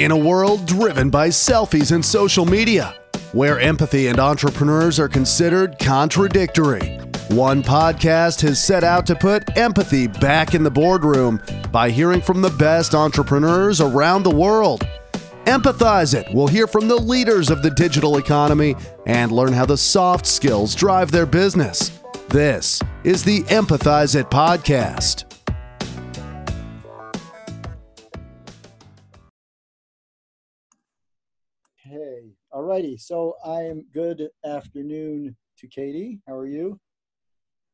In a world driven by selfies and social media, where empathy and entrepreneurs are considered contradictory, one podcast has set out to put empathy back in the boardroom by hearing from the best entrepreneurs around the world. Empathize It will hear from the leaders of the digital economy and learn how the soft skills drive their business. This is the Empathize It podcast. Hey, alrighty. So good afternoon to Katie. How are you?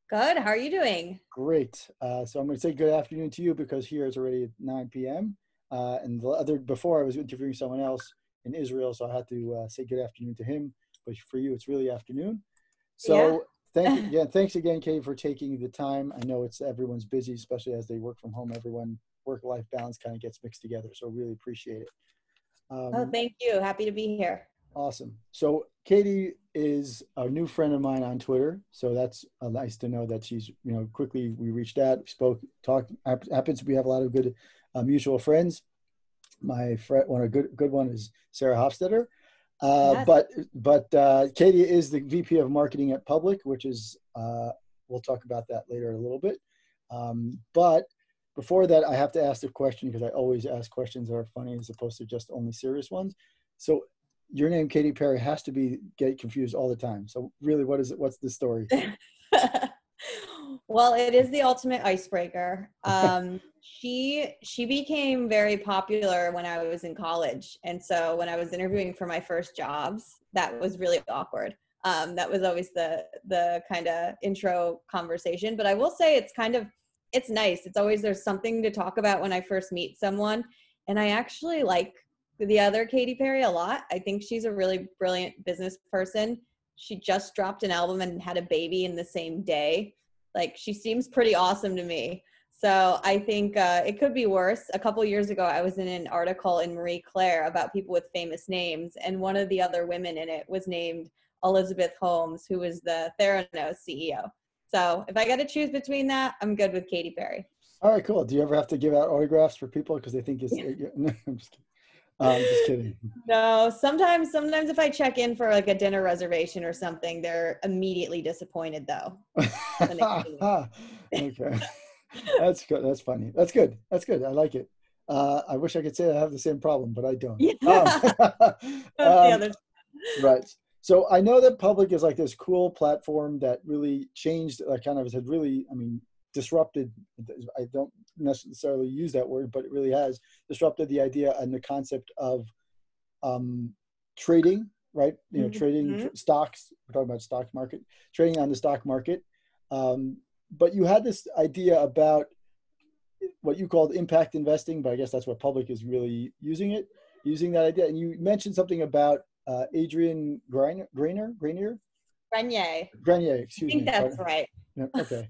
Good. How are you doing? Great. So I'm going to say good afternoon to you because here it's already 9 p.m. And before I was interviewing someone else in Israel, so I had to say good afternoon to him. But for you, it's really afternoon. So yeah. Thanks again, Katie, for taking the time. I know everyone's busy, especially as they work from home. Everyone work-life balance kind of gets mixed together. So really appreciate it. Thank you. Happy to be here. Awesome. So Katie is a new friend of mine on Twitter. So that's nice to know that she's, quickly we reached out, spoke, talked. Happens we have a lot of good mutual friends. My friend, a good one is Sarah Hofstetter. Yes. But Katie is the VP of Marketing at Public, which is, we'll talk about that later a little bit. But before that, I have to ask a question because I always ask questions that are funny as opposed to just only serious ones. So your name, Katy Perry, has to get confused all the time. So really, what's the story? Well, it is the ultimate icebreaker. She became very popular when I was in college. And so when I was interviewing for my first jobs, that was really awkward. That was always the kind of intro conversation. But I will say it's nice. It's always, there's something to talk about when I first meet someone. And I actually like the other Katy Perry a lot. I think she's a really brilliant business person. She just dropped an album and had a baby in the same day. Like, she seems pretty awesome to me. So I think it could be worse. A couple years ago, I was in an article in Marie Claire about people with famous names. And one of the other women in it was named Elizabeth Holmes, who was the Theranos CEO. So if I got to choose between that, I'm good with Katy Perry. All right, cool. Do you ever have to give out autographs for people because they think it's? I'm just kidding. No, sometimes if I check in for like a dinner reservation or something, they're immediately disappointed though. Okay, that's good. That's funny. That's good. That's good. I like it. I wish I could say I have the same problem, but I don't. Yeah. Right. So I know that Public is like this cool platform that really changed, disrupted. I don't necessarily use that word, but it really has disrupted the idea and the concept of trading, right? Trading stocks, we're talking about stock market, trading on the stock market. But you had this idea about what you called impact investing, but I guess that's what Public is really using that idea. And you mentioned something about Adrian Grenier, excuse me. I think that's right. Yeah, okay,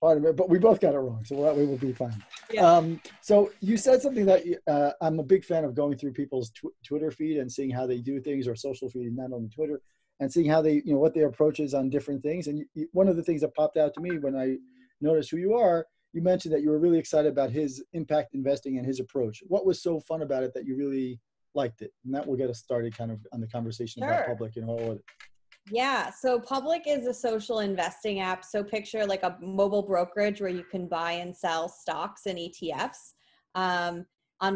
pardon me, but we both got it wrong, so that way we'll be fine. Yeah. So you said something that I'm a big fan of going through people's Twitter feed and seeing how they do things, or social feed, not only Twitter, and seeing how they, what their approach is on different things. And one of the things that popped out to me when I noticed who you are, you mentioned that you were really excited about his impact investing and his approach. What was so fun about it that you really liked it? And that will get us started kind of on the conversation about Public and all of it. Yeah, so Public is a social investing app. So picture like a mobile brokerage where you can buy and sell stocks and ETFs on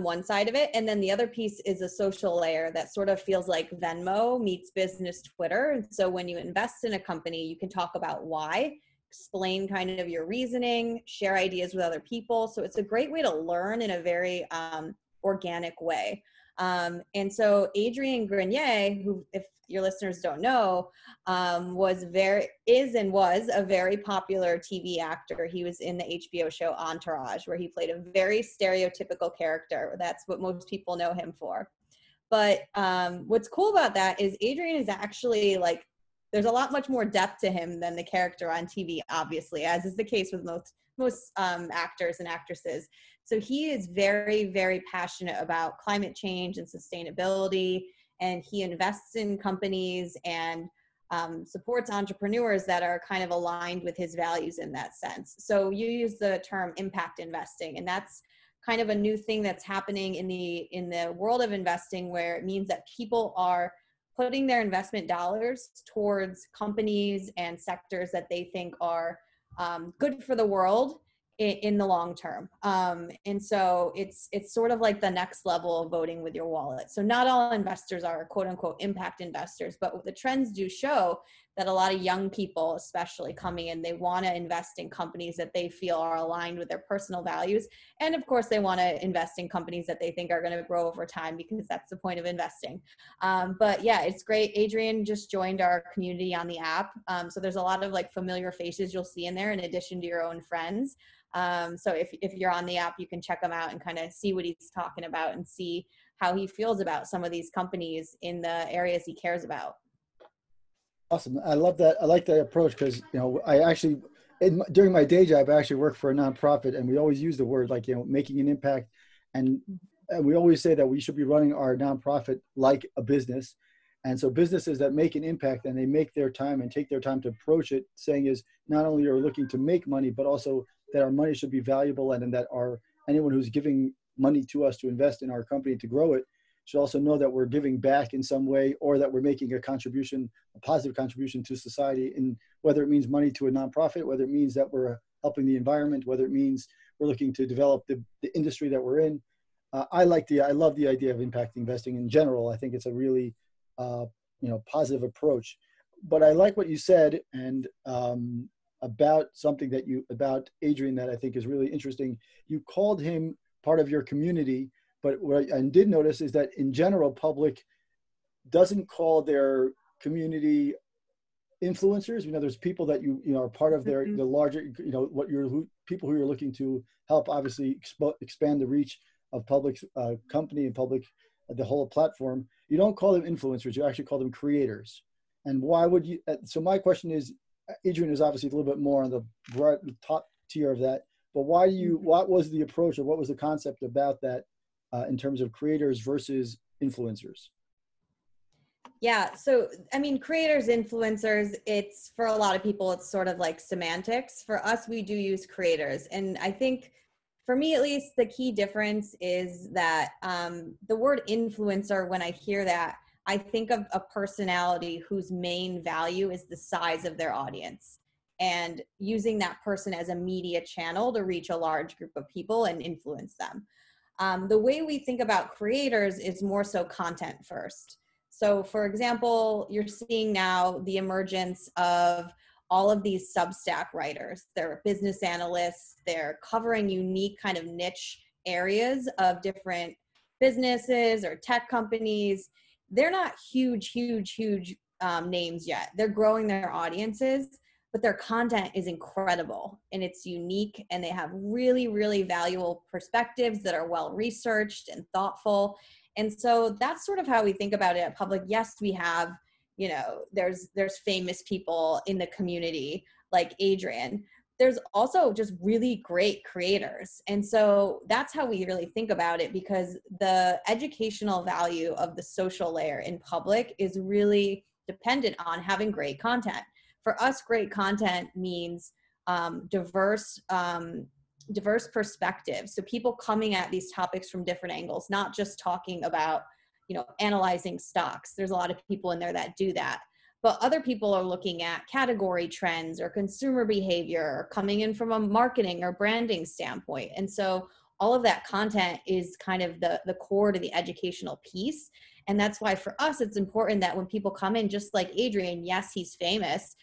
one side of it. And then the other piece is a social layer that sort of feels like Venmo meets business Twitter. And so when you invest in a company, you can talk about why, explain kind of your reasoning, share ideas with other people. So it's a great way to learn in a very organic way. And so Adrian Grenier, who, if your listeners don't know, was a very popular TV actor. He was in the HBO show Entourage, where he played a very stereotypical character. That's what most people know him for. But what's cool about that is Adrian is actually like, there's a lot much more depth to him than the character on TV, obviously, as is the case with most actors and actresses. So he is very, very passionate about climate change and sustainability, and he invests in companies and supports entrepreneurs that are kind of aligned with his values in that sense. So you use the term impact investing, and that's kind of a new thing that's happening in the world of investing, where it means that people are putting their investment dollars towards companies and sectors that they think are good for the world in the long term. And so it's sort of like the next level of voting with your wallet. So not all investors are quote unquote impact investors, but the trends do show that a lot of young people, especially coming in, they want to invest in companies that they feel are aligned with their personal values. And of course they want to invest in companies that they think are going to grow over time, because that's the point of investing. But yeah, it's great. Adrian just joined our community on the app. So there's a lot of like familiar faces you'll see in there in addition to your own friends. So if you're on the app, you can check him out and kind of see what he's talking about and see how he feels about some of these companies in the areas he cares about. Awesome. I love that. I like that approach, because, you know, I actually, during my day job, I actually work for a nonprofit, and we always use the word, like, you know, making an impact. And we always say that we should be running our nonprofit like a business. And so businesses that make an impact and they make their time and take their time to approach it, saying is not only are we looking to make money, but also that our money should be valuable, and that anyone who's giving money to us to invest in our company to grow it should also know that we're giving back in some way, or that we're making a contribution, a positive contribution to society, in whether it means money to a nonprofit, whether it means that we're helping the environment, whether it means we're looking to develop the industry that we're in. I love the idea of impact investing in general. I think it's a really positive approach. But I like what you said, and about something that about Adrian that I think is really interesting. You called him part of your community, but what I did notice is that in general, Public doesn't call their community influencers. You know, there's people that you know, are part of their, the larger, you know, people who you're looking to help obviously expand the reach of Public's company and Public, the whole platform. You don't call them influencers, you actually call them creators. And why would you, so my question is, Adrian is obviously a little bit more on the top tier of that, but why do you, what was the approach, or what was the concept about that in terms of creators versus influencers? Yeah, so, I mean, creators, influencers, it's, for a lot of people, it's sort of like semantics. For us, we do use creators. And I think, for me at least, the key difference is that the word influencer, when I hear that, I think of a personality whose main value is the size of their audience, and using that person as a media channel to reach a large group of people and influence them. The way we think about creators is more so content first. So for example, you're seeing now the emergence of all of these Substack writers. They're business analysts. They're covering unique kind of niche areas of different businesses or tech companies. They're not huge names yet. They're growing their audiences, but their content is incredible and it's unique, and they have really, really valuable perspectives that are well-researched and thoughtful. And so that's sort of how we think about it at Public. Yes, we have, you know, there's famous people in the community like Adrian. There's also just really great creators. And so that's how we really think about it, because the educational value of the social layer in Public is really dependent on having great content. For us, great content means diverse perspectives. So people coming at these topics from different angles, not just talking about, you know, analyzing stocks. There's a lot of people in there that do that. But other people are looking at category trends or consumer behavior, or coming in from a marketing or branding standpoint. And so all of that content is kind of the core to the educational piece. And that's why for us, it's important that when people come in, just like Adrian, yes, he's famous,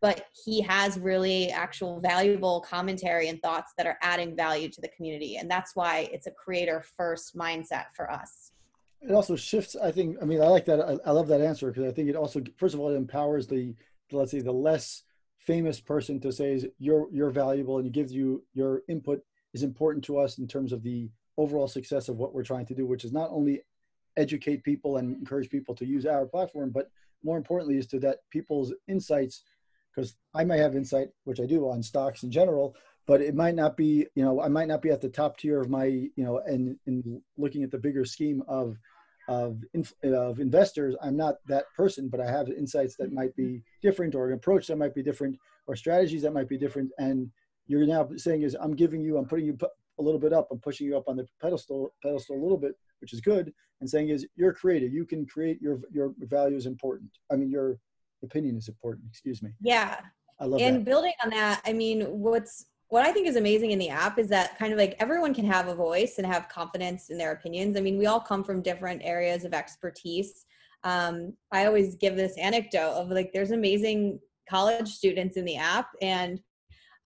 but he has really actual valuable commentary and thoughts that are adding value to the community. And that's why it's a creator first mindset for us. It also shifts, I think, I mean, I like that. I love that answer, because I think it also, first of all, it empowers let's say, the less famous person to say you're valuable, and it gives you, your input is important to us in terms of the overall success of what we're trying to do, which is not only educate people and encourage people to use our platform, but more importantly is to that people's insights, because I may have insight, which I do on stocks in general, but it might not be, you know, I might not be at the top tier of my, you know, and in looking at the bigger scheme of investors, I'm not that person, but I have insights that might be different, or an approach that might be different, or strategies that might be different. And you're now saying is, I'm giving you, I'm putting you a little bit up. I'm pushing you up on the pedestal a little bit, which is good, and saying is you're creative. You can create. Your value is important. I mean, your opinion is important. Excuse me. Yeah. I love that. And building on that, I mean, what I think is amazing in the app is that kind of like everyone can have a voice and have confidence in their opinions. I mean, we all come from different areas of expertise. I always give this anecdote of like, there's amazing college students in the app. And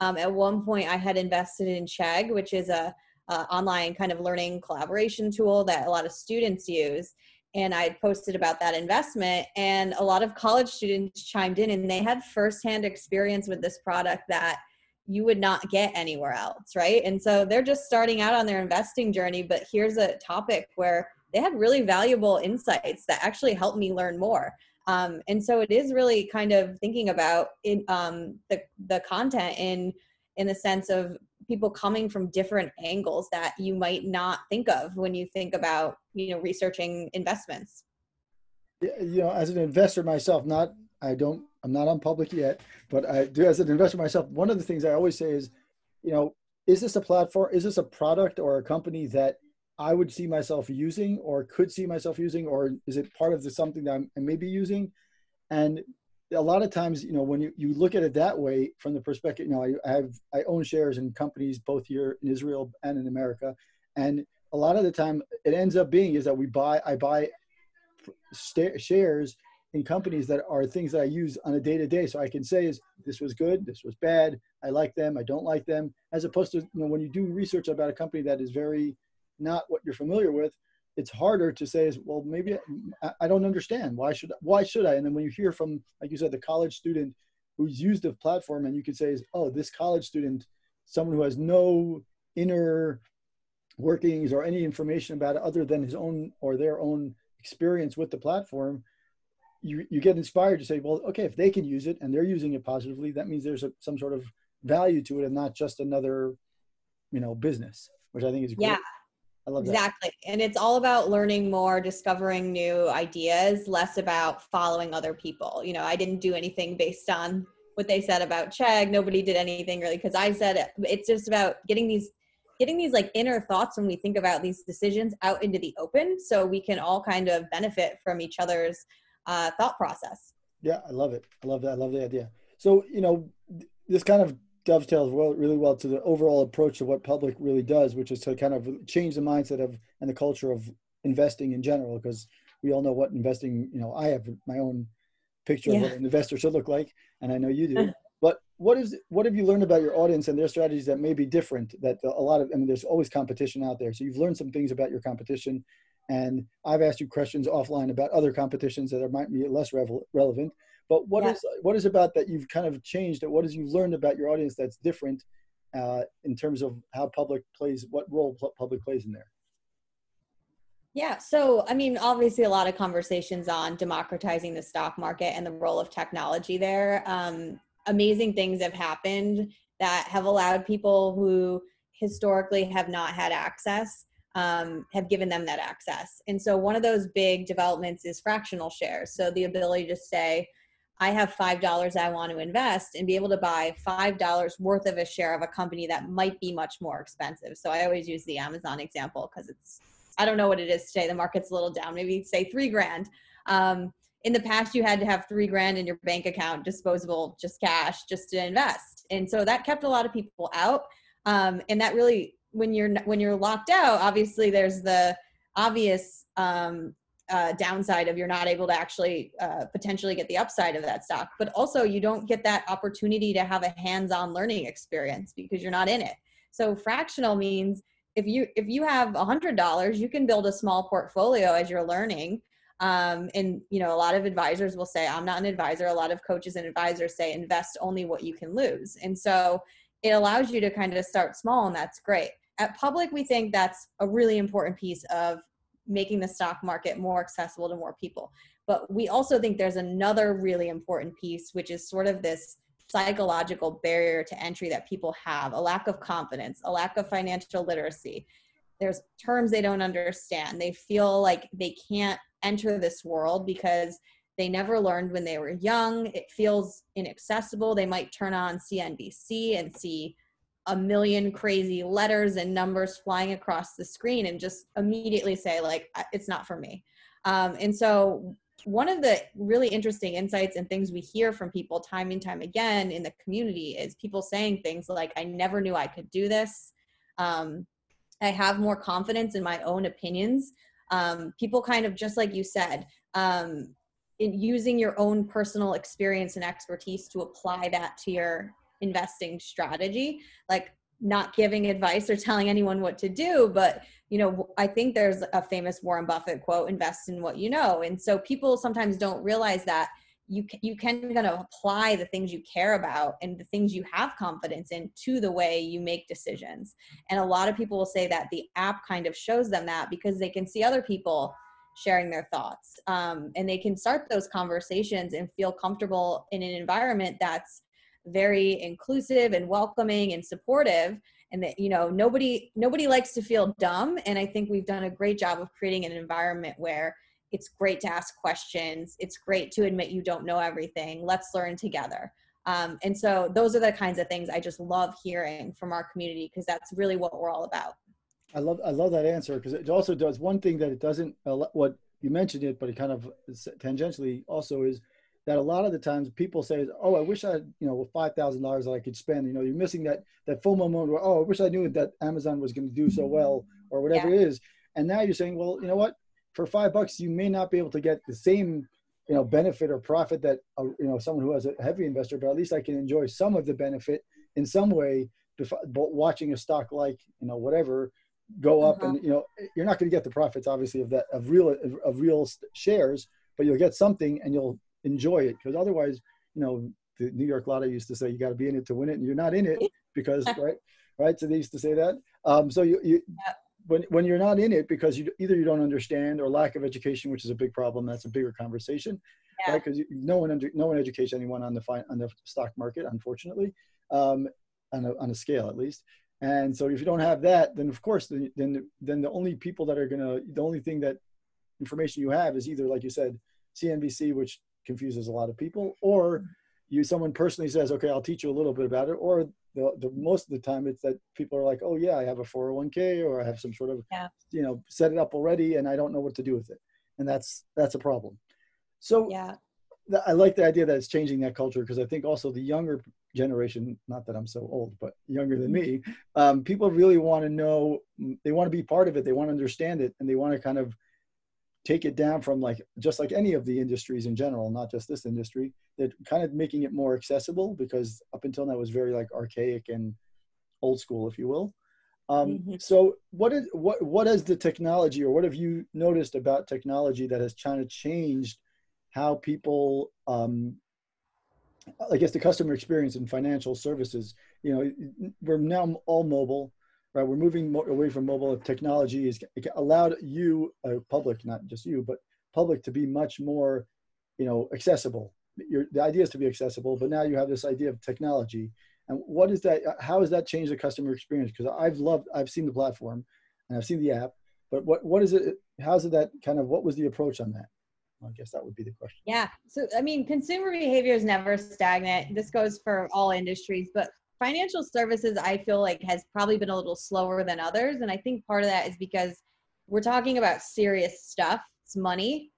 at one point I had invested in Chegg, which is a online kind of learning collaboration tool that a lot of students use. And I posted about that investment, and a lot of college students chimed in, and they had firsthand experience with this product that you would not get anywhere else, right? And so they're just starting out on their investing journey, but here's a topic where they had really valuable insights that actually helped me learn more. And so it is really kind of thinking about in, the content in the sense of people coming from different angles that you might not think of when you think about, you know, researching investments. You know, as an investor myself, I'm not on Public yet, but I do as an investor myself. One of the things I always say is, you know, is this a platform? Is this a product or a company that I would see myself using or could see myself using, or is it part of the something that I may be using? And a lot of times, you know, when you look at it that way from the perspective, you know, I own shares in companies both here in Israel and in America. And a lot of the time it ends up being is that I buy shares in companies that are things that I use on a day-to-day. So I can say is this was good, this was bad, I like them, I don't like them, as opposed to, you know, when you do research about a company that is very not what you're familiar with, it's harder to say is, well, maybe I don't understand. Why should I? And then when you hear from, like you said, the college student who's used the platform, and you could say is, oh, this college student, someone who has no inner workings or any information about it other than his own or their own experience with the platform, you get inspired to say, well, okay, if they can use it and they're using it positively, that means there's some sort of value to it and not just another, you know, business, which I think is great. Yeah. I love that. Exactly. And it's all about learning more, discovering new ideas, less about following other people. You know, I didn't do anything based on what they said about Chegg. Nobody did anything really because I said it. It's just about getting these like inner thoughts when we think about these decisions out into the open, so we can all kind of benefit from each other's thought process. Yeah, I love it. I love that. I love the idea. So, you know, this kind of dovetails really well to the overall approach to what Public really does, which is to kind of change the mindset of and the culture of investing in general, because we all know what investing, you know, I have my own picture of what an investor should look like, and I know you do. But what have you learned about your audience and their strategies that may be different? That a lot of, I mean, there's always competition out there, so you've learned some things about your competition, and I've asked you questions offline about other competitions that might be less relevant. But what is about that you've kind of changed, or what have you learned about your audience that's different in terms of how Public plays, what role Public plays in there? Yeah, so I mean, obviously a lot of conversations on democratizing the stock market and the role of technology there. Amazing things have happened that have allowed people who historically have not had access, have given them that access. And so one of those big developments is fractional shares. So the ability to say, I have $5 I want to invest, and be able to buy $5 worth of a share of a company that might be much more expensive. So I always use the Amazon example because it's, I don't know what it is today. The market's a little down, maybe say $3,000. In the past, you had to have $3,000 in your bank account, disposable, just cash, just to invest. And so that kept a lot of people out. And that really, when you're locked out, obviously there's the obvious, downside of you're not able to actually potentially get the upside of that stock, but also you don't get that opportunity to have a hands-on learning experience because you're not in it. So fractional means if you have $100, you can build a small portfolio as you're learning. And you know, a lot of advisors will say, I'm not an advisor. A lot of coaches and advisors say invest only what you can lose. And so it allows you to kind of start small, and that's great. At Public, we think that's a really important piece of making the stock market more accessible to more people. But we also think there's another really important piece, which is sort of this psychological barrier to entry that people have, a lack of confidence, a lack of financial literacy. There's terms they don't understand. They feel like they can't enter this world because they never learned when they were young. It feels inaccessible. They might turn on CNBC and see a million crazy letters and numbers flying across the screen and just immediately say, like, it's not for me. And so one of the really interesting insights and things we hear from people time and time again in the community is people saying things like, I never knew I could do this. I have more confidence in my own opinions. People kind of, just like you said, in using your own personal experience and expertise to apply that to your investing strategy, like not giving advice or telling anyone what to do. But, you know, I think there's a famous Warren Buffett quote, invest in what you know. And so people sometimes don't realize that you can kind of apply the things you care about and the things you have confidence in to the way you make decisions. And a lot of people will say that the app kind of shows them that because they can see other people sharing their thoughts. And they can start those conversations and feel comfortable in an environment that's very inclusive and welcoming and supportive. And that, you know, nobody likes to feel dumb. And I think we've done a great job of creating an environment where it's great to ask questions. It's great to admit you don't know everything. Let's learn together. And so those are the kinds of things I just love hearing from our community because that's really what we're all about. I love that answer because it also does one thing that it doesn't, what you mentioned it, but it kind of tangentially also is that a lot of the times people say, oh, I wish I had, you know, $5,000 that I could spend. You know, you're missing that FOMO moment where, oh, I wish I knew that Amazon was going to do so well or whatever it is. And now you're saying, well, you know what, for $5, you may not be able to get the same, you know, benefit or profit that, you know, someone who has a heavy investor, but at least I can enjoy some of the benefit in some way, but watching a stock like, you know, whatever, go up and, you know, you're not going to get the profits obviously of that, of real shares, but you'll get something and you'll enjoy it. Because otherwise, you know, the New York Lotto used to say, you got to be in it to win it. And you're not in it because, right. So they used to say that. So when you're not in it, because either you don't understand or lack of education, which is a big problem. That's a bigger conversation, right? Because no one educates anyone on the stock market, unfortunately, on a scale at least. And so if you don't have that, then of course, then the only people that are the only information you have is either, like you said, CNBC, which confuses a lot of people, or someone personally says, okay, I'll teach you a little bit about it. Or the most of the time it's that people are like, oh yeah, I have a 401k or I have some sort of, you know, set it up already and I don't know what to do with it. And that's a problem. So I like the idea that it's changing that culture because I think also the younger generation, not that I'm so old, but younger than me, people really want to know, they want to be part of it. They want to understand it and they want to kind of take it down from just like any of the industries in general, not just this industry. They're kind of making it more accessible because up until now it was very archaic and old school, if you will. So what is the technology or what have you noticed about technology that has kind of changed how people, I guess the customer experience in financial services? You know, we're now all mobile, right? We're moving away from mobile. Technology has allowed you, Public, not just you, but Public to be much more, you know, accessible. The idea is to be accessible, but now you have this idea of technology. And what is that? How has that changed the customer experience? Because I've seen the platform and I've seen the app, but what is it? How's it that kind of, what was the approach on that? I guess that would be the question. Yeah. So, I mean, consumer behavior is never stagnant. This goes for all industries, but financial services, I feel like, has probably been a little slower than others. And I think part of that is because we're talking about serious stuff. It's money.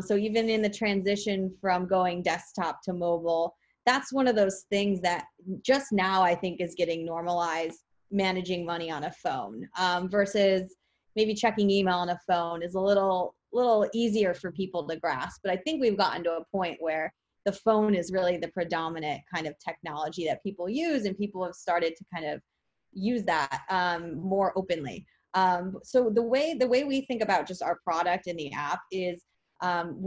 So even in the transition from going desktop to mobile, that's one of those things that just now I think is getting normalized, managing money on a phone versus maybe checking email on a phone is a little easier for people to grasp. But I think we've gotten to a point where the phone is really the predominant kind of technology that people use, and people have started to kind of use that more openly. So the way we think about just our product in the app is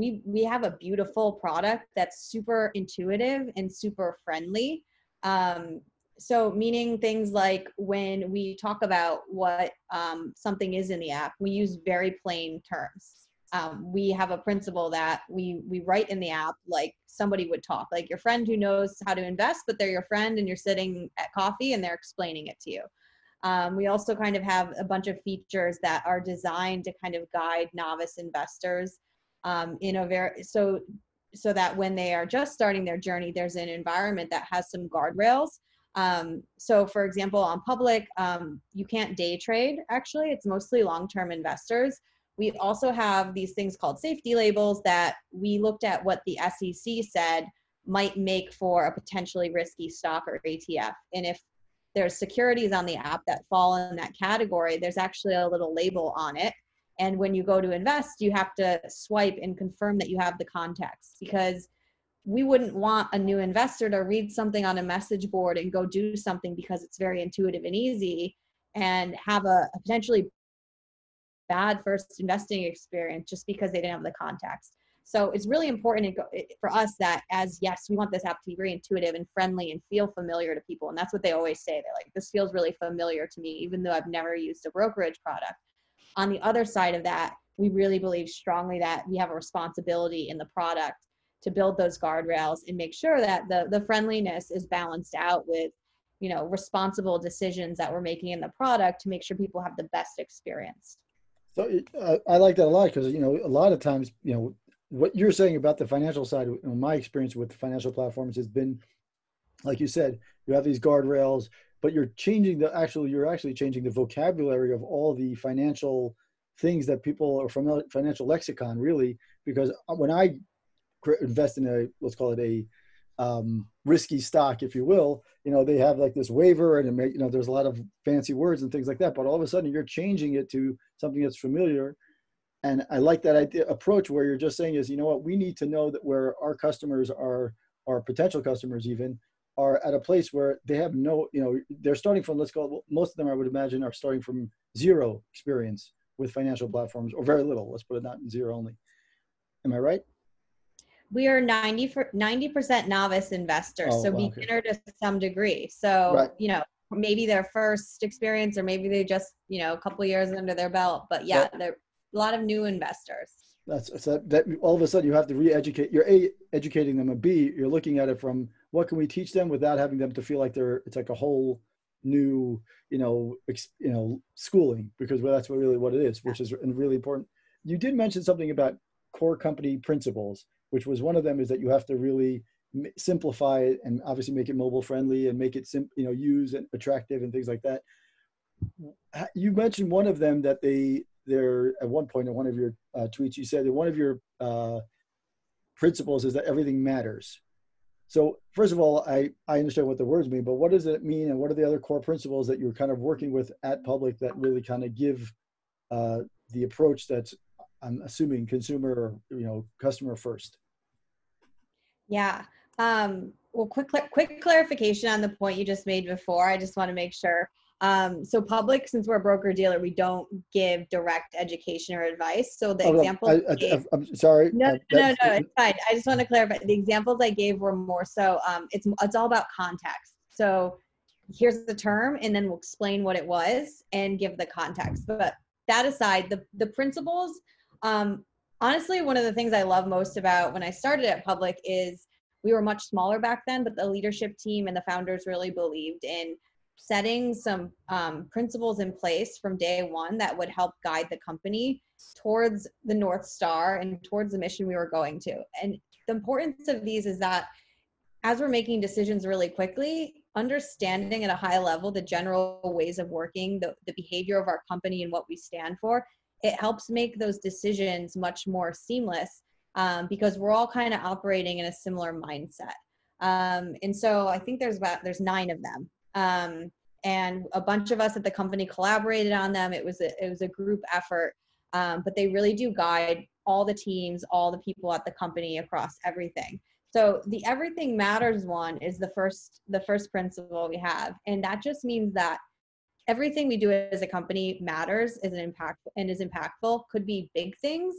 we have a beautiful product that's super intuitive and super friendly. So meaning things like when we talk about what something is in the app, we use very plain terms. We have a principle that we write in the app like somebody would talk, like your friend who knows how to invest, but they're your friend and you're sitting at coffee and they're explaining it to you. We also kind of have a bunch of features that are designed to kind of guide novice investors so that when they are just starting their journey, there's an environment that has some guardrails So for example, on Public, you can't day trade, actually. It's mostly long-term investors. We also have these things called safety labels that we looked at what the SEC said might make for a potentially risky stock or ETF. And if there's securities on the app that fall in that category, there's actually a little label on it. And when you go to invest, you have to swipe and confirm that you have the context, because we wouldn't want a new investor to read something on a message board and go do something because it's very intuitive and easy and have a potentially bad first investing experience just because they didn't have the context. So it's really important for us that as, yes, we want this app to be very intuitive and friendly and feel familiar to people. And that's what they always say. They're like, this feels really familiar to me, even though I've never used a brokerage product. On the other side of that, we really believe strongly that we have a responsibility in the product to build those guardrails and make sure that the friendliness is balanced out with, you know, responsible decisions that we're making in the product to make sure people have the best experience. So I like that a lot, because, you know, a lot of times, you know, what you're saying about the financial side, you know, my experience with financial platforms has been, like you said, you have these guardrails, but you're changing the actual, you're actually changing the vocabulary of all the financial things that people are familiar, financial lexicon, really, because when I invest in a, let's call it a risky stock, if you will, you know, they have like this waiver and it may, you know, there's a lot of fancy words and things like that, but all of a sudden you're changing it to something that's familiar. And I like that idea, approach, where you're just saying is, you know what, we need to know that where our customers are, our potential customers even, are at a place where they have no, you know, they're starting from, let's call it, most of them I would imagine are starting from zero experience with financial platforms, or very little, let's put it, not zero only. Am I right? We are 90% novice investors, so wow, beginner to some degree. So, right, you know, maybe their first experience, or maybe they just, you know, a couple of years under their belt. But yeah, right, there are a lot of new investors. That's that all of a sudden you have to re-educate. You're A, educating them, and B, you're looking at it from what can we teach them without having them to feel like they're, it's like a whole new, you know, schooling, because that's really what it is, which is really important. You did mention something about core company principles, which was one of them is that you have to really simplify it and obviously make it mobile friendly and make it you know, use and attractive and things like that. You mentioned one of them that they're at one point in one of your tweets, you said that one of your principles is that everything matters. So first of all, I understand what the words mean, but what does it mean? And what are the other core principles that you're kind of working with at Public that really kind of give the approach that's, I'm assuming, consumer, you know, customer first? Yeah. Well, quick clarification on the point you just made before. I just want to make sure. So Public, since we're a broker dealer, we don't give direct education or advice. So the examples I'm sorry. No, it's fine. I just want to clarify. The examples I gave were more so it's all about context. So here's the term, and then we'll explain what it was and give the context. But that aside, the principles. Honestly, one of the things I love most about when I started at Public is we were much smaller back then, but the leadership team and the founders really believed in setting some principles in place from day one that would help guide the company towards the North Star and towards the mission we were going to. And the importance of these is that as we're making decisions really quickly, understanding at a high level the general ways of working, the behavior of our company and what we stand for, it helps make those decisions much more seamless because we're all kind of operating in a similar mindset. And so I think there's 9 of them. And a bunch of us at the company collaborated on them. It was a group effort, but they really do guide all the teams, all the people at the company across everything. So the everything matters one is the first principle we have. And that just means that everything we do as a company matters, is impactful. Could be big things,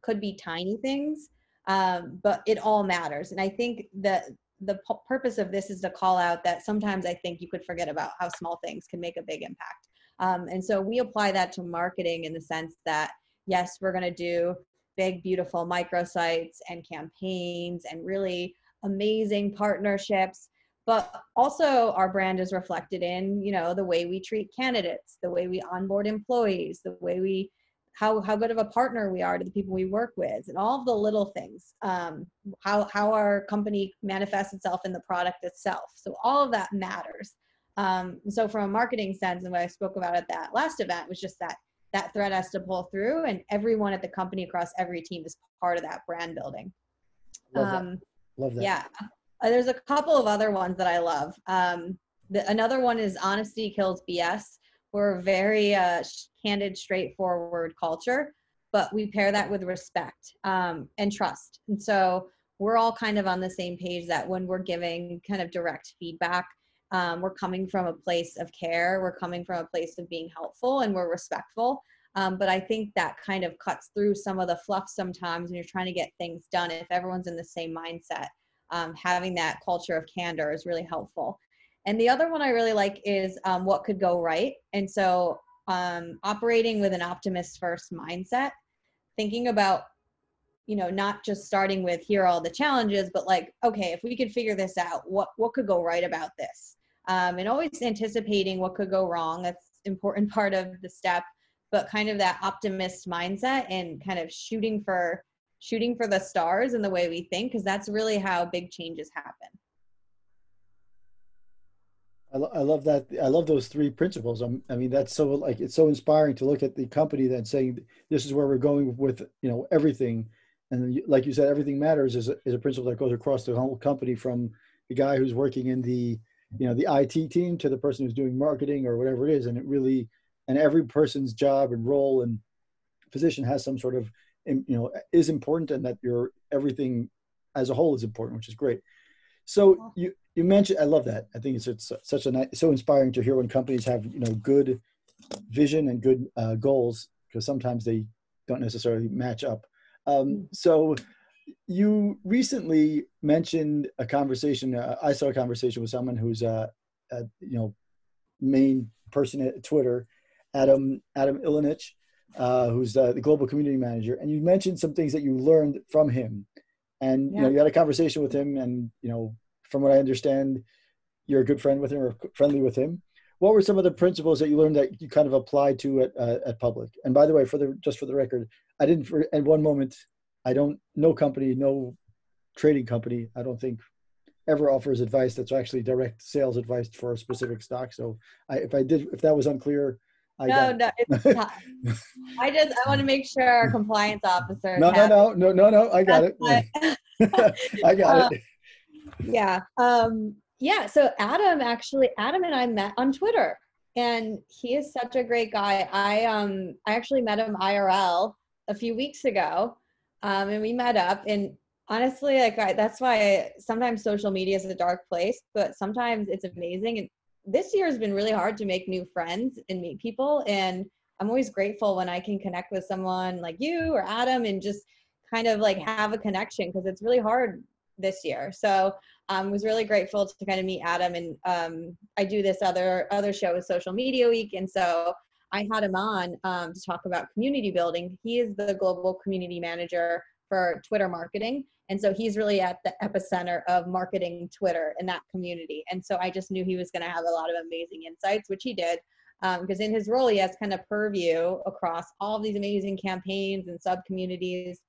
could be tiny things, but it all matters. And I think that the purpose of this is to call out that sometimes I think you could forget about how small things can make a big impact. And so we apply that to marketing in the sense that, yes, we're going to do big, beautiful microsites and campaigns and really amazing partnerships. But also our brand is reflected in, you know, the way we treat candidates, the way we onboard employees, the way we how good of a partner we are to the people we work with, and all of the little things, how our company manifests itself in the product itself. So all of that matters. So from a marketing sense, and what I spoke about at that last event was just that thread has to pull through, and everyone at the company across every team is part of that brand building. Love that. Yeah. There's a couple of other ones that I love. Another one is honesty kills BS. We're a very candid, straightforward culture, but we pair that with respect and trust. And so we're all kind of on the same page that when we're giving kind of direct feedback, we're coming from a place of care, we're coming from a place of being helpful, and we're respectful. But I think that kind of cuts through some of the fluff sometimes when you're trying to get things done. If everyone's in the same mindset, having that culture of candor is really helpful. And the other one I really like is what could go right. And so operating with an optimist first mindset, thinking about, not just starting with here are all the challenges, but like, okay, if we could figure this out, what could go right about this? And always anticipating what could go wrong. That's an important part of the step, but kind of that optimist mindset and kind of shooting for the stars in the way we think, because that's really how big changes happen. I love that. I love those three principles. I mean, that's so like, it's so inspiring to look at the company that's saying, this is where we're going with, everything. And like you said, everything matters is a principle that goes across the whole company, from the guy who's working in the, the IT team to the person who's doing marketing or whatever it is. And it really, and every person's job and role and position has some sort of, is important, and that everything as a whole is important, which is great. So you mentioned, I love that. I think it's such a nice, so inspiring to hear when companies have, good vision and good goals, because sometimes they don't necessarily match up. So you recently mentioned a conversation. I saw a conversation with someone who's main person at Twitter, Adam Ilinich, who's the global community manager. And you mentioned some things that you learned from him. And you had a conversation with him, and from what I understand, you're a good friend with him, or friendly with him. What were some of the principles that you learned that you kind of applied to at Public? And by the way, just for the record, I didn't for at one moment, I don't no company, no trading company, I don't think ever offers advice that's actually direct sales advice for a specific stock. So if that was unclear. No, it's not. I want to make sure our compliance officer. No, I got it. I got it. Yeah. So Adam and I met on Twitter, and he is such a great guy. I actually met him IRL a few weeks ago, and we met up, and honestly, that's why sometimes social media is a dark place, but sometimes it's amazing. And this year has been really hard to make new friends and meet people. And I'm always grateful when I can connect with someone like you or Adam and just kind of like have a connection, because it's really hard this year. So I was really grateful to kind of meet Adam, and I do this other show with Social Media Week. And so I had him on to talk about community building. He is the global community manager for Twitter marketing. And so he's really at the epicenter of marketing Twitter in that community. And so I just knew he was going to have a lot of amazing insights, which he did, because in his role, he has kind of purview across all of these amazing campaigns and sub-communities.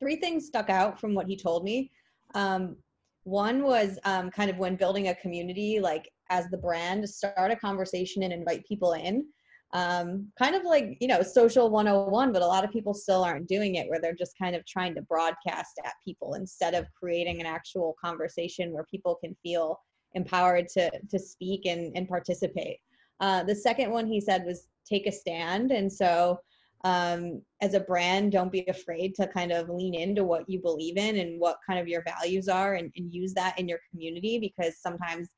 Three things stuck out from what he told me. One was kind of when building a community, like as the brand, start a conversation and invite people in. Kind of like, social 101, but a lot of people still aren't doing it, where they're just kind of trying to broadcast at people instead of creating an actual conversation where people can feel empowered to speak and participate. The second one he said was take a stand. And so as a brand, don't be afraid to kind of lean into what you believe in and what kind of your values are, and use that in your community, because sometimes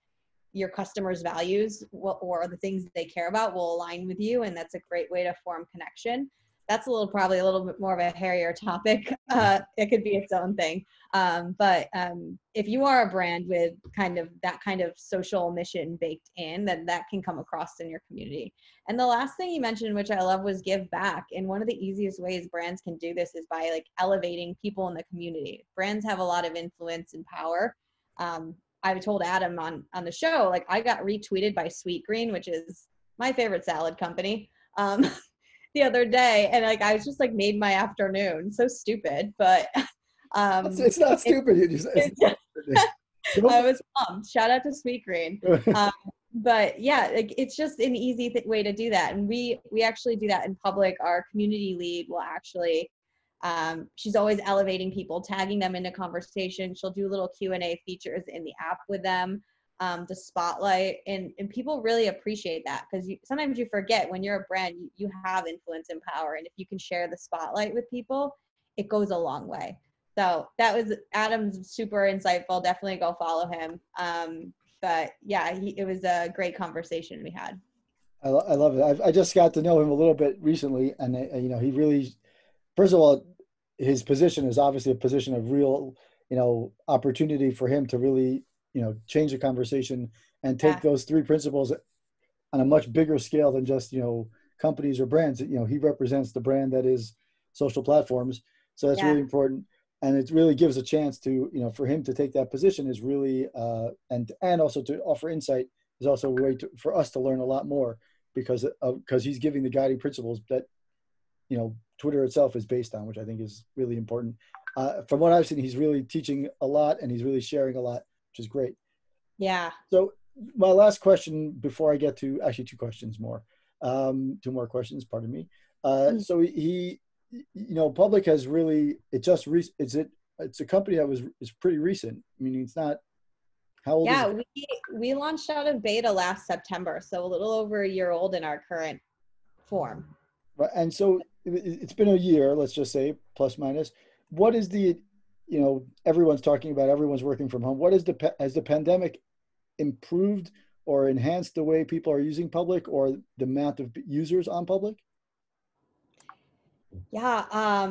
your customers' values or the things they care about will align with you. And that's a great way to form connection. That's probably a little bit more of a hairier topic. It could be its own thing. But if you are a brand with kind of that kind of social mission baked in, then that can come across in your community. And the last thing you mentioned, which I love, was give back. And one of the easiest ways brands can do this is by like elevating people in the community. Brands have a lot of influence and power. I told Adam on the show, like I got retweeted by Sweetgreen, which is my favorite salad company. the other day, and like I was just like made my afternoon. So stupid, but it's not stupid. I was pumped. Shout out to Sweetgreen. But yeah, like it's just an easy way to do that, and we actually do that in Public. Our community lead will actually. She's always elevating people, tagging them into conversation. She'll do little Q&A features in the app with them, the spotlight, and people really appreciate that, because sometimes you forget when you're a brand, you have influence and power. And if you can share the spotlight with people, it goes a long way. So that was Adam's super insightful. Definitely go follow him. But yeah, it was a great conversation we had. I love it. I just got to know him a little bit recently, and you know, he really, first of all, his position is obviously a position of real, you know, opportunity for him to really, you know, change the conversation and take those three principles on a much bigger scale than just, you know, companies or brands. You know, he represents the brand that is social platforms. So that's really important. And it really gives a chance to, you know, for him to take that position is really, and also to offer insight is also a way to, for us to learn a lot more, because he's giving the guiding principles that, you know, Twitter itself is based on, which I think is really important. From what I've seen, he's really teaching a lot and he's really sharing a lot, which is great. Yeah. So my last question before I get to actually two more questions, pardon me. So he, you know, Public has really, it's a company that is pretty recent. I mean, it's not, how old is it? We launched out of beta last September. So a little over a year old in our current form. Right. And so it's been a year, let's just say, plus minus. What is the, you know, everyone's talking about everyone's working from home. What is has the pandemic improved or enhanced the way people are using Public or the amount of users on Public? Yeah,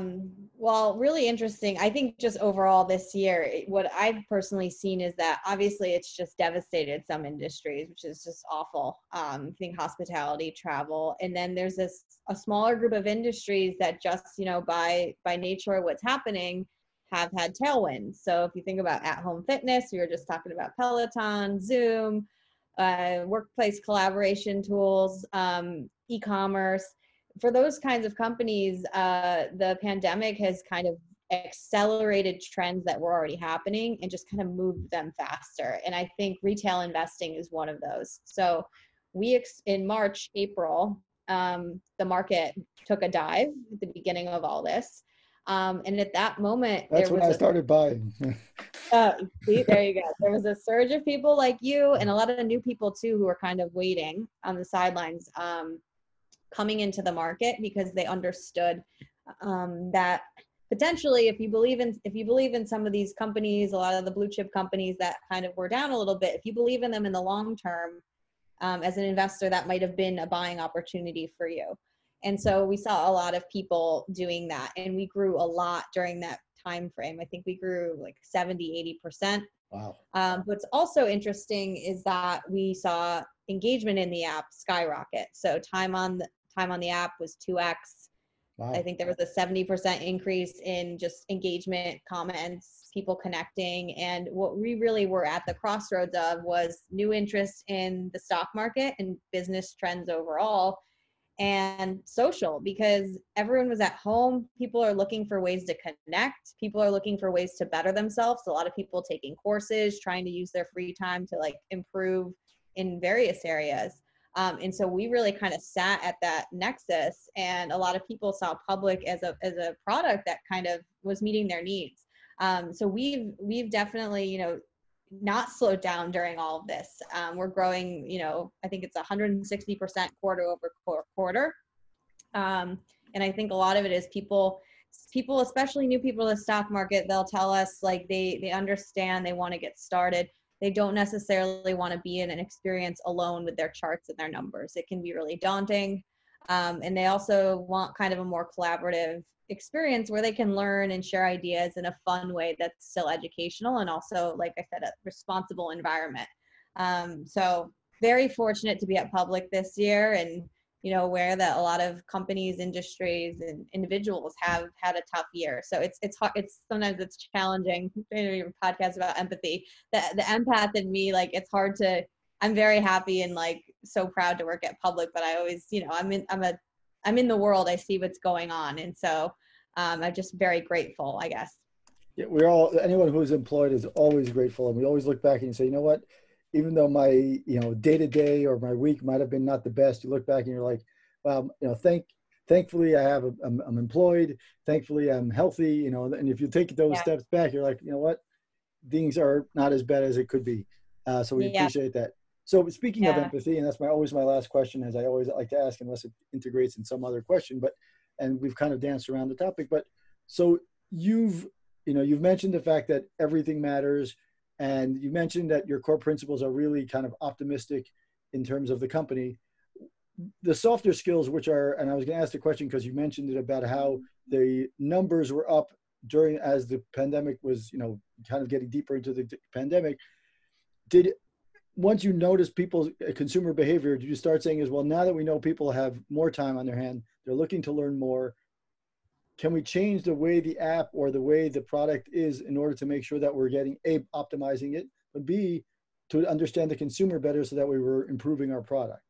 well, really interesting. I think just overall this year, what I've personally seen is that obviously it's just devastated some industries, which is just awful. I think hospitality, travel, and then there's a smaller group of industries that just, you know, by nature of what's happening have had tailwinds. So if you think about at-home fitness, we were just talking about Peloton, Zoom, workplace collaboration tools, e-commerce. For those kinds of companies, the pandemic has kind of accelerated trends that were already happening and just kind of moved them faster. And I think retail investing is one of those. So we, in March, April, the market took a dive at the beginning of all this. And at that moment, that's when I started buying. See, there you go. There was a surge of people like you and a lot of new people too, who were kind of waiting on the sidelines. Coming into the market because they understood that potentially if you believe in some of these companies, a lot of the blue chip companies that kind of were down a little bit, if you believe in them in the long term, as an investor, that might have been a buying opportunity for you. And so we saw a lot of people doing that, and we grew a lot during that time frame. I think we grew like 70-80%. Wow. What's also interesting is that we saw engagement in the app skyrocket. So time on the app was 2x. Wow. I think there was a 70% increase in just engagement, comments, people connecting. And what we really were at the crossroads of was new interest in the stock market and business trends overall, and social, because everyone was at home. People are looking for ways to connect. People are looking for ways to better themselves. A lot of people taking courses, trying to use their free time to like improve in various areas. And so we really kind of sat at that nexus, and a lot of people saw Public as a product that kind of was meeting their needs. So we've definitely, you know, not slowed down during all of this. We're growing, you know, I think it's 160% quarter-over-quarter. And I think a lot of it is people, especially new people to the stock market, they'll tell us like they understand, they want to get started. They don't necessarily want to be in an experience alone with their charts and their numbers. It can be really daunting. And they also want kind of a more collaborative experience where they can learn and share ideas in a fun way that's still educational and also, like I said, a responsible environment. So very fortunate to be at Public this year, and you know, aware that a lot of companies, industries, and individuals have had a tough year. So it's hard. Sometimes it's challenging. Your podcast about empathy, the empath in me, like it's hard to. I'm very happy and like so proud to work at Public, but I always, you know, I'm a I'm in the world, I see what's going on. And so I'm just very grateful, I guess. Yeah, we're all, anyone who's employed is always grateful. And we always look back and say, you know what, even though my, you know, day-to-day or my week might've been not the best, you look back and you're like, well, you know, thankfully I have, I'm employed. Thankfully I'm healthy, you know, and if you take those steps back, you're like, you know what, things are not as bad as it could be. So we appreciate that. So speaking of empathy, and that's my, always my last question, as I always like to ask, unless it integrates in some other question, but, and we've kind of danced around the topic, but so you've, you know, you've mentioned the fact that everything matters, and you mentioned that your core principles are really kind of optimistic in terms of the company. The softer skills, which are, and I was going to ask the question because you mentioned it about how the numbers were up during, as the pandemic was, you know, kind of getting deeper into the pandemic. Did, once you notice people's consumer behavior, did you start saying as well, now that we know people have more time on their hand, they're looking to learn more, can we change the way the app or the way the product is in order to make sure that we're getting A, optimizing it, but B, to understand the consumer better so that we were improving our product?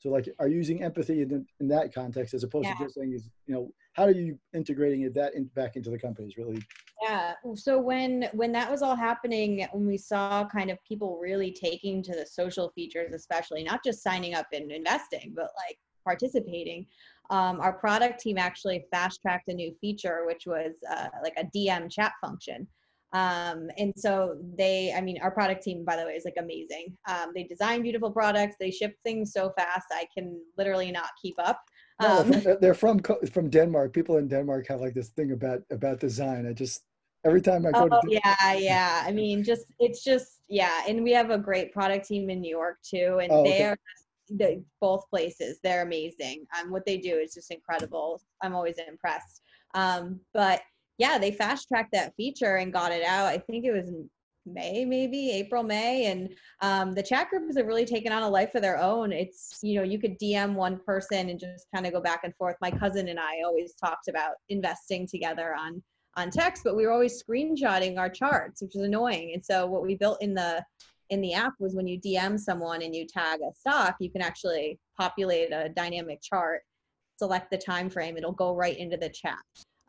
So like, are you using empathy in that context as opposed to just saying, you know, how are you integrating it that in, back into the companies really? Yeah, so when that was all happening, when we saw kind of people really taking to the social features, especially not just signing up and investing, but like participating, our product team actually fast-tracked a new feature, which was like a DM chat function. And so they, I mean, our product team, by the way, is like amazing. They design beautiful products. They ship things so fast. I can literally not keep up. No, they're from Denmark. People in Denmark have like this thing about design. I just, every time I go to Denmark. Yeah. I mean, just, it's just, yeah. And we have a great product team in New York too. And both places, they're amazing. What they do is just incredible. I'm always impressed. But yeah, they fast tracked that feature and got it out. I think it was April, May. And the chat groups have really taken on a life of their own. It's, you know, you could DM one person and just kind of go back and forth. My cousin and I always talked about investing together on text, but we were always screenshotting our charts, which is annoying. And so what we built in the app was when you DM someone and you tag a stock, you can actually populate a dynamic chart, select the time frame, it'll go right into the chat.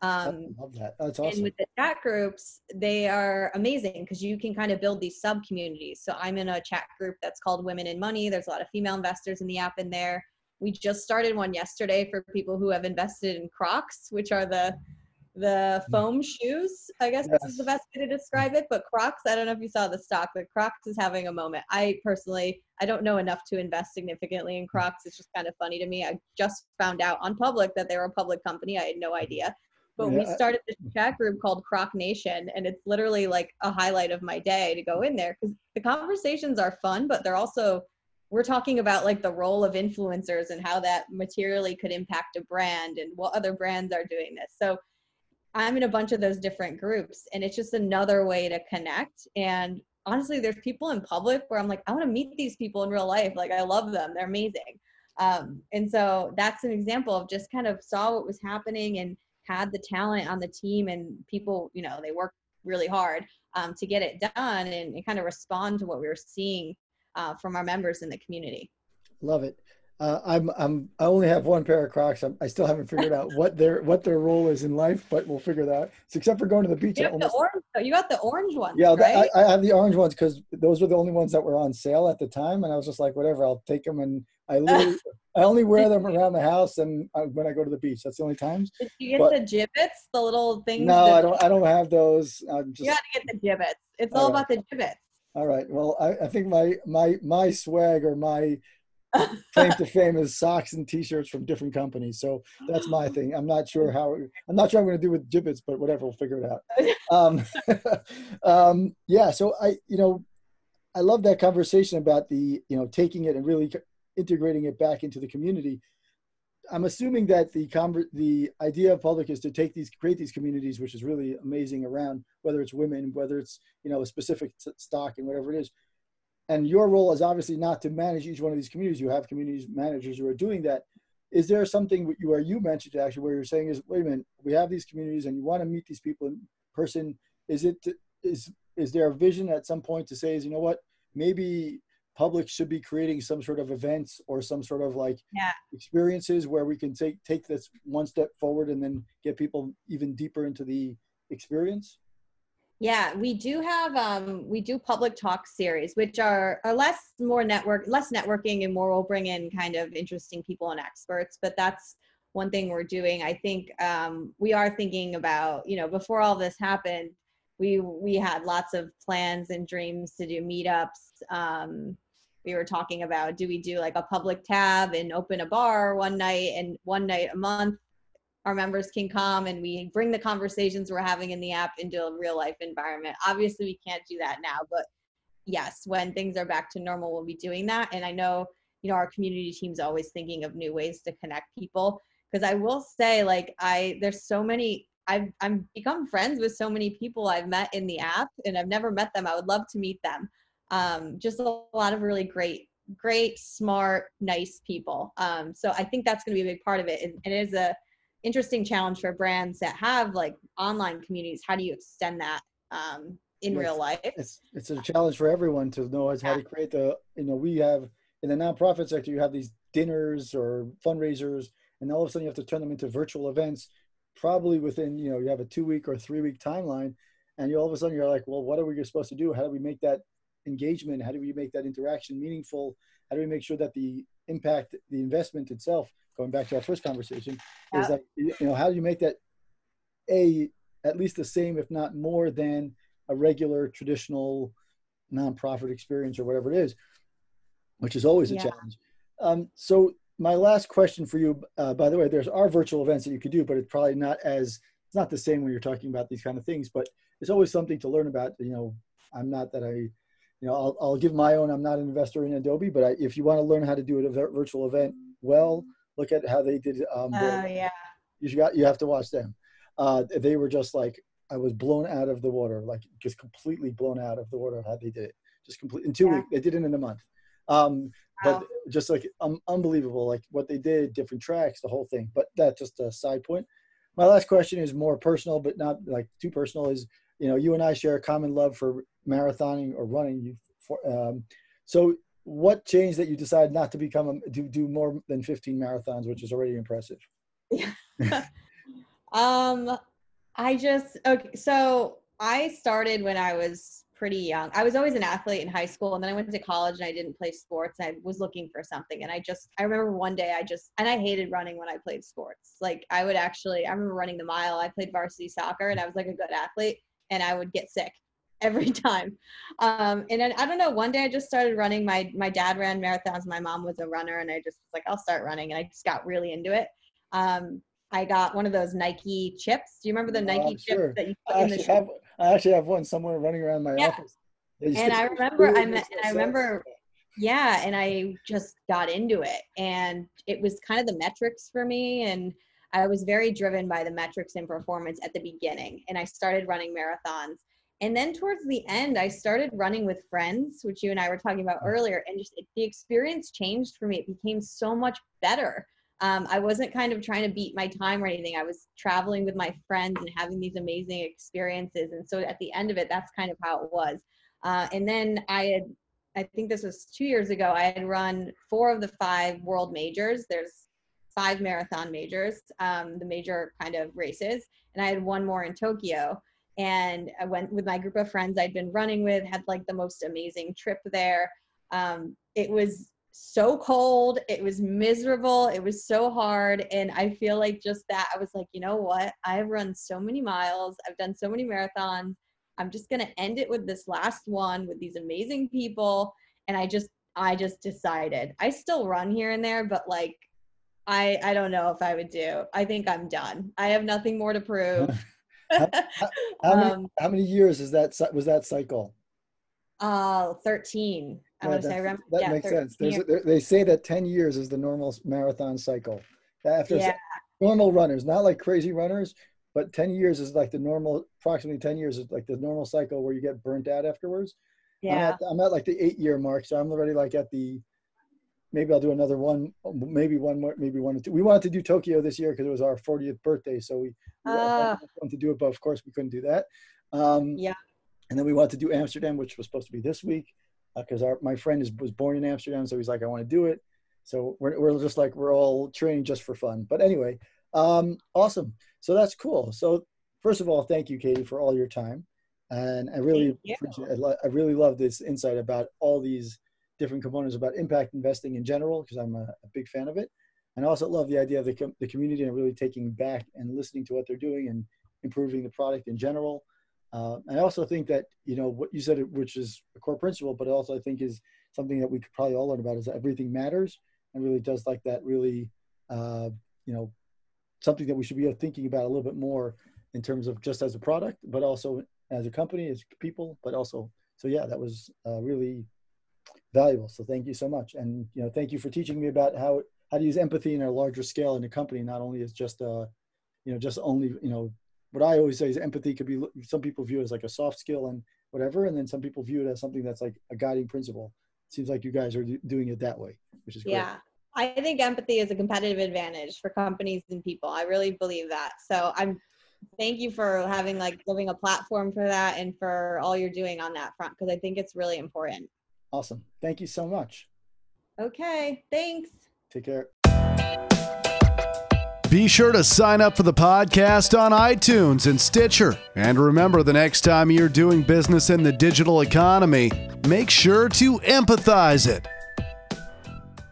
I love that. That's awesome. And with the chat groups, they are amazing because you can kind of build these sub communities. So I'm in a chat group that's called Women in Money. There's a lot of female investors in the app in there. We just started one yesterday for people who have invested in Crocs, which are the foam shoes. I guess this is the best way to describe it. But Crocs, I don't know if you saw the stock, but Crocs is having a moment. I personally, I don't know enough to invest significantly in Crocs. It's just kind of funny to me. I just found out on Public that they were a public company. I had no idea. But we started this chat group called Croc Nation, and it's literally like a highlight of my day to go in there because the conversations are fun, but they're also, we're talking about like the role of influencers and how that materially could impact a brand and what other brands are doing this. So I'm in a bunch of those different groups, and it's just another way to connect. And honestly, there's people in Public where I'm like, I want to meet these people in real life. Like I love them. They're amazing. And so that's an example of just kind of saw what was happening and had the talent on the team and people, you know, they worked really hard to get it done and kind of respond to what we were seeing from our members in the community. Love it. I only have one pair of Crocs. I still haven't figured out what their role is in life, but we'll figure that out. It's except for going to the beach. You got the orange ones, yeah, right? I have the orange ones because those were the only ones that were on sale at the time. And I was just like, whatever, I'll take them. And I only wear them around the house and when I go to the beach. That's the only times. Did you get the gibbets, the little things? No, I don't have those. You got to get the gibbets. It's all about the gibbets. All right. Well, I think my swag or my claim to fame is socks and t-shirts from different companies. So that's my thing. I'm not sure I'm going to do with gibbets, but whatever, we'll figure it out. Yeah. So I love that conversation about the, you know, taking it and really integrating it back into the community. I'm assuming that the idea of Public is to create these communities, which is really amazing around whether it's women, whether it's, you know, a specific stock and whatever it is. And your role is obviously not to manage each one of these communities. You have community managers who are doing that. Is there something where you mentioned actually where you're saying is, wait a minute, we have these communities and you want to meet these people in person. Is there a vision at some point to say, you know what, maybe Public should be creating some sort of events or some sort of like experiences where we can take this one step forward and then get people even deeper into the experience. Yeah, we do have, we do public talk series, which are less networking and more we'll bring in kind of interesting people and experts, but that's one thing we're doing. I think we are thinking about, you know, before all this happened, we had lots of plans and dreams to do meetups. We were talking about, do we do like a public tab and open a bar one night, and one night a month our members can come and we bring the conversations we're having in the app into a real life environment. Obviously we can't do that now, but yes, when things are back to normal, we'll be doing that. And I know, you know, our community team's always thinking of new ways to connect people. Cause I will say, like, there's so many, I've become friends with so many people I've met in the app, and I've never met them. I would love to meet them. Just a lot of really great, smart, nice people. So I think that's going to be a big part of it. And it is a interesting challenge for brands that have like online communities. How do you extend that in real life? It's a challenge for everyone to know how to create the, you know, we have in the nonprofit sector, you have these dinners or fundraisers, and all of a sudden you have to turn them into virtual events, probably within, you know, you have a 2-week or 3-week timeline, and you all of a sudden you're like, well, what are we supposed to do? How do we make that engagement? How do we make that interaction meaningful? How do we make sure that the impact, the investment itself, going back to our first conversation, is that, you know, how do you make that at least the same, if not more than a regular traditional nonprofit experience or whatever it is, which is always a challenge. So my last question for you, by the way, there's our virtual events that you could do, but it's probably not as, it's not the same when you're talking about these kind of things, but it's always something to learn about. You know, I'll give my own, I'm not an investor in Adobe, but if you want to learn how to do a virtual event well, look at how they did. You have to watch them. They were just like, I was blown out of the water, like just completely blown out of the water of how they did it. Just complete in 2 weeks, they did it in a month. But just like unbelievable, like what they did, different tracks, the whole thing. But that's just a side point. My last question is more personal, but not like too personal. Is, you know, you and I share a common love for marathoning or running. So what changed that you decided not to do more than 15 marathons, which is already impressive? Yeah. So I started when I was pretty young. I was always an athlete in high school, and then I went to college and I didn't play sports. I was looking for something, and I remember one day and I hated running when I played sports. Like I remember running the mile. I played varsity soccer and I was like a good athlete, and I would get sick every time. And then, I don't know, one day I just started running. My dad ran marathons. My mom was a runner, and I just was like, I'll start running. And I just got really into it. I got one of those Nike chips. Do you remember the Nike chips that you put in the shoe? I actually have one somewhere running around my office. And I remember, and I just got into it, and it was kind of the metrics for me. And I was very driven by the metrics and performance at the beginning. And I started running marathons. And then towards the end, I started running with friends, which you and I were talking about earlier. And just the experience changed for me. It became so much better. I wasn't kind of trying to beat my time or anything. I was traveling with my friends and having these amazing experiences. And so at the end of it, that's kind of how it was. And then I think this was 2 years ago, I had run 4 of the 5 world majors. There's 5 marathon majors, the major kind of races. And I had one more in Tokyo. And I went with my group of friends I'd been running with, had like the most amazing trip there. It was so cold. It was miserable. It was so hard. And I feel like just that, I was like, you know what? I've run so many miles. I've done so many marathons. I'm just going to end it with this last one with these amazing people. And I just decided. I still run here and there, but like, I don't know if I would do. I think I'm done. I have nothing more to prove. How many years was that cycle? 13. That makes sense. They say that 10 years is the normal marathon cycle. After normal runners, not like crazy runners, but 10 years is like the normal, approximately 10 years is like the normal cycle where you get burnt out afterwards. Yeah. I'm at like the 8-year mark, so I'm already like at the, maybe I'll do another one, maybe one more, maybe one or two. We wanted to do Tokyo this year because it was our 40th birthday. So we wanted to do it, but of course we couldn't do that. And then we wanted to do Amsterdam, which was supposed to be this week. because my friend was born in Amsterdam, so he's like, I want to do it. So we're just like, we're all training just for fun. But anyway, awesome. So that's cool. So first of all, thank you, Katie, for all your time. And I really appreciate it. I really love this insight about all these different components about impact investing in general, because I'm a big fan of it. And I also love the idea of the community and really taking back and listening to what they're doing and improving the product in general. And I also think that, you know, what you said, which is a core principle, but also I think is something that we could probably all learn about, is that everything matters, and really does like that really, you know, something that we should be thinking about a little bit more in terms of just as a product, but also as a company, as people, but also, so yeah, that was really valuable. So thank you so much. And, you know, thank you for teaching me about how to use empathy in a larger scale in a company, not only as just, you know, just only, you know, what I always say is empathy could be, some people view it as like a soft skill and whatever, and then some people view it as something that's like a guiding principle. It seems like you guys are doing it that way, which is great. Yeah. I think empathy is a competitive advantage for companies and people. I really believe that. So thank you for having giving a platform for that and for all you're doing on that front, because I think it's really important. Awesome. Thank you so much. Okay. Thanks. Take care. Be sure to sign up for the podcast on iTunes and Stitcher. And remember, the next time you're doing business in the digital economy, make sure to empathize it.